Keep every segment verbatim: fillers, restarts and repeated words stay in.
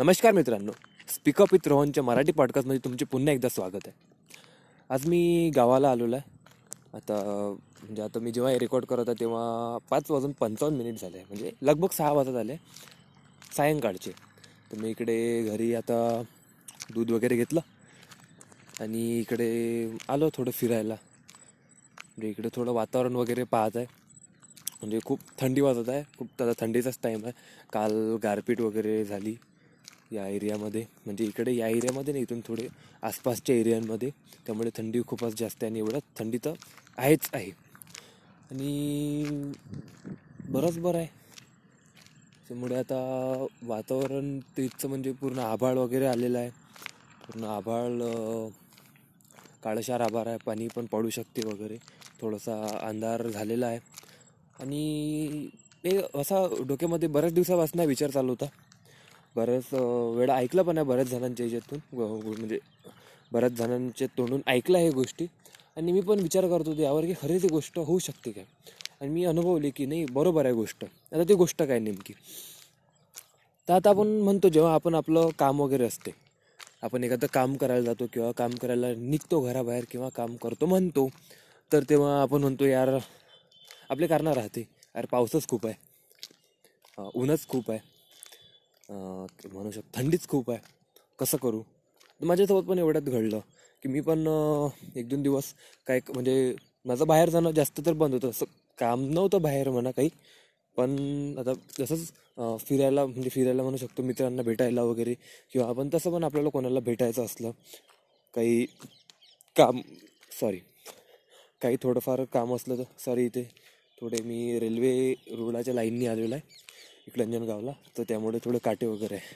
नमस्कार मित्रांनो, speak up with रोहनच्या मराठी पॉडकास्टमध्ये तुमचे पुन्हा एकदा स्वागत आहे. आज मी गावाला आलेलो आहे. आता म्हणजे आता मी जेव्हा रेकॉर्ड करत आहे तेव्हा पाच वाजून पंचावन्न मिनिट झाले, म्हणजे लगभग सहा वाजत आले सायंकाळचे. तर मी इकडे घरी आता दूध वगैरे घेतलं आणि इकडे आलो थोडं फिरायला. म्हणजे इकडे थोडं वातावरण वगैरे पाहत आहे. म्हणजे खूप थंडी वाजत आहे, खूप आता थंडीचाच टाईम आहे. काल गारपीट वगैरे झाली या एरियामध्ये, म्हणजे इकडे या एरियामध्ये नाही, इथून थोडे आसपासच्या एरियांमध्ये, त्यामुळे थंडी खूपच जास्त आहे. आणि एवढं थंडी तर आहेच आहे आणि बरंच बरं आहे. त्यामुळे आता वातावरण तिथचं म्हणजे पूर्ण आभाळ वगैरे आलेलं आहे. पूर्ण आभाळ काळशार आभाळ आहे, पाणी पण पडू शकते वगैरे. थोडासा अंधार झालेला आहे आणि ते असा डोक्यामध्ये बऱ्याच दिवसापासून विचार चालू होता. बऱ्याच वेळा ऐकलं पण आहे बऱ्याच जणांच्या याच्यातून, म्हणजे बऱ्याच जणांच्या तोंडून ऐकलं आहे गोष्टी. आणि मी पण विचार करत होतो यावर की खरी ती गोष्ट होऊ शकते काय. आणि मी अनुभवली की नाही, बरोबर आहे गोष्ट. आता ती गोष्ट काय नेमकी, तर आता आपण म्हणतो जेव्हा आपण आपलं काम वगैरे असते, आपण एखादं काम करायला जातो किंवा काम करायला निघतो घराबाहेर किंवा काम करतो म्हणतो, तर तेव्हा आपण म्हणतो यार आपले कारणं राहते, यार पाऊसच खूप आहे, ऊनच खूप आहे, म्हणू शकतो थंडीच खूप आहे, कसं करू. माझ्यासोबत पण एवढ्यात घडलं की मी पण एक दोन दिवस काय म्हणजे माझं बाहेर जाणं जास्त तर बंद होतं. असं काम नव्हतं बाहेर म्हणा काही, पण आता जसंच फिरायला म्हणजे फिरायला म्हणू शकतो, मित्रांना भेटायला वगैरे, किंवा आपण तसं पण आपल्याला कोणाला भेटायचं असलं काही काम सॉरी काही थोडंफार काम असलं तर सॉरी इथे थोडे मी रेल्वे रोडाच्या लाईननी आलेलो आहे इकडे अंजनगावला, तर त्यामुळे थोडे काटे वगैरे आहे,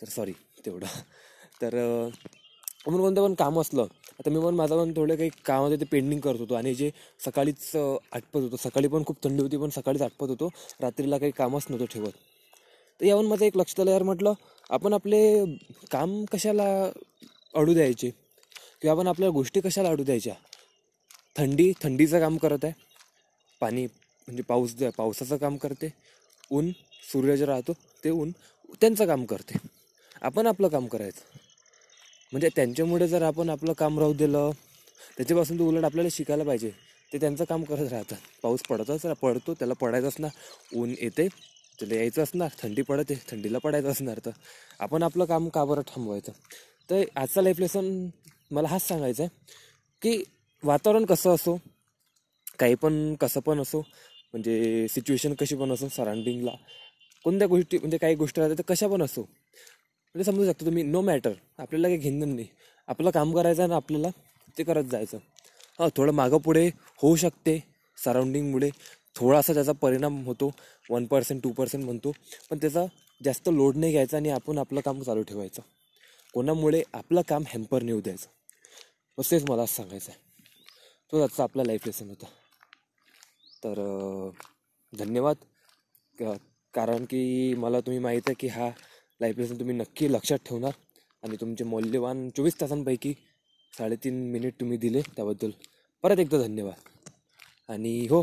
तर सॉरी तेवढं. तर म्हणून कोणतं पण काम असलं, आता मी पण माझं पण थोडे काही काम होते ते पेंडिंग करत होतो. आणि जे सकाळीच आटपत होतो, सकाळी पण खूप थंडी होती पण सकाळीच आटपत होतो, रात्रीला काही कामच नव्हतं ठेवत. तर यावरून माझं एक लक्षात आलं, यार म्हटलं आपण आपले काम कशाला अडू द्यायचे किंवा आपण आपल्या गोष्टी कशाला अडू द्यायच्या. थंडी थंडीचं काम करत आहे, पाणी म्हणजे पाऊस जे पावसाचं काम करते, ऊन सूर्य जे राहतो ते ऊन त्यांचं काम करते, आपण आपलं काम करायचं. म्हणजे त्यांच्यामुळे जर आपण आपलं काम राहू दिलं, त्याच्यापासून तर उलट आपल्याला शिकायला पाहिजे. ते त्यांचं काम करत राहतात, पाऊस पडतच पडतो, त्याला पडायचं असणार, ऊन येते त्याला यायचं असणार, थंडी पडते थंडीला पडायचं असणार. तर आपण आपलं काम का बरं थांबवायचं. तर आजचा लाईफ लेसन मला हाच सांगायचं आहे की वातावरण कसं असो, काही पण कसं पण असो, म्हणजे सिच्युएशन कशी पण असो, सराउंडिंगला कोणत्या गोष्टी म्हणजे काही गोष्टी राहतात तर कशा पण असो, म्हणजे समजू शकतो तुम्ही, नो मॅटर. आपल्याला काही घेणं नाही, आपलं काम करायचं आणि आपल्याला ते करत जायचं. हां, थोडं मागं पुढे होऊ शकते सराउंडिंगमुळे, थोडासा त्याचा परिणाम होतो, वन पर्सेंट टू पर्सेंट म्हणतो, पण त्याचा जास्त लोड नाही घ्यायचा आणि आपण आपलं काम चालू ठेवायचं. कोणामुळे आपलं काम हॅम्पर नाही होऊ द्यायचं, बस तेच मला सांगायचं आहे. तो आजचा आपला लाईफ लेसन होता. तर धन्यवाद, कारण की मला तुम्ही माहीत आहे की हा लाईफ लेसन तुम्ही नक्की लक्षात ठेवणार आणि तुमचे मौल्यवान चोवीस तासांपैकी साडेतीन मिनिट तुम्ही दिले त्याबद्दल परत एकदा धन्यवाद. आणि हो,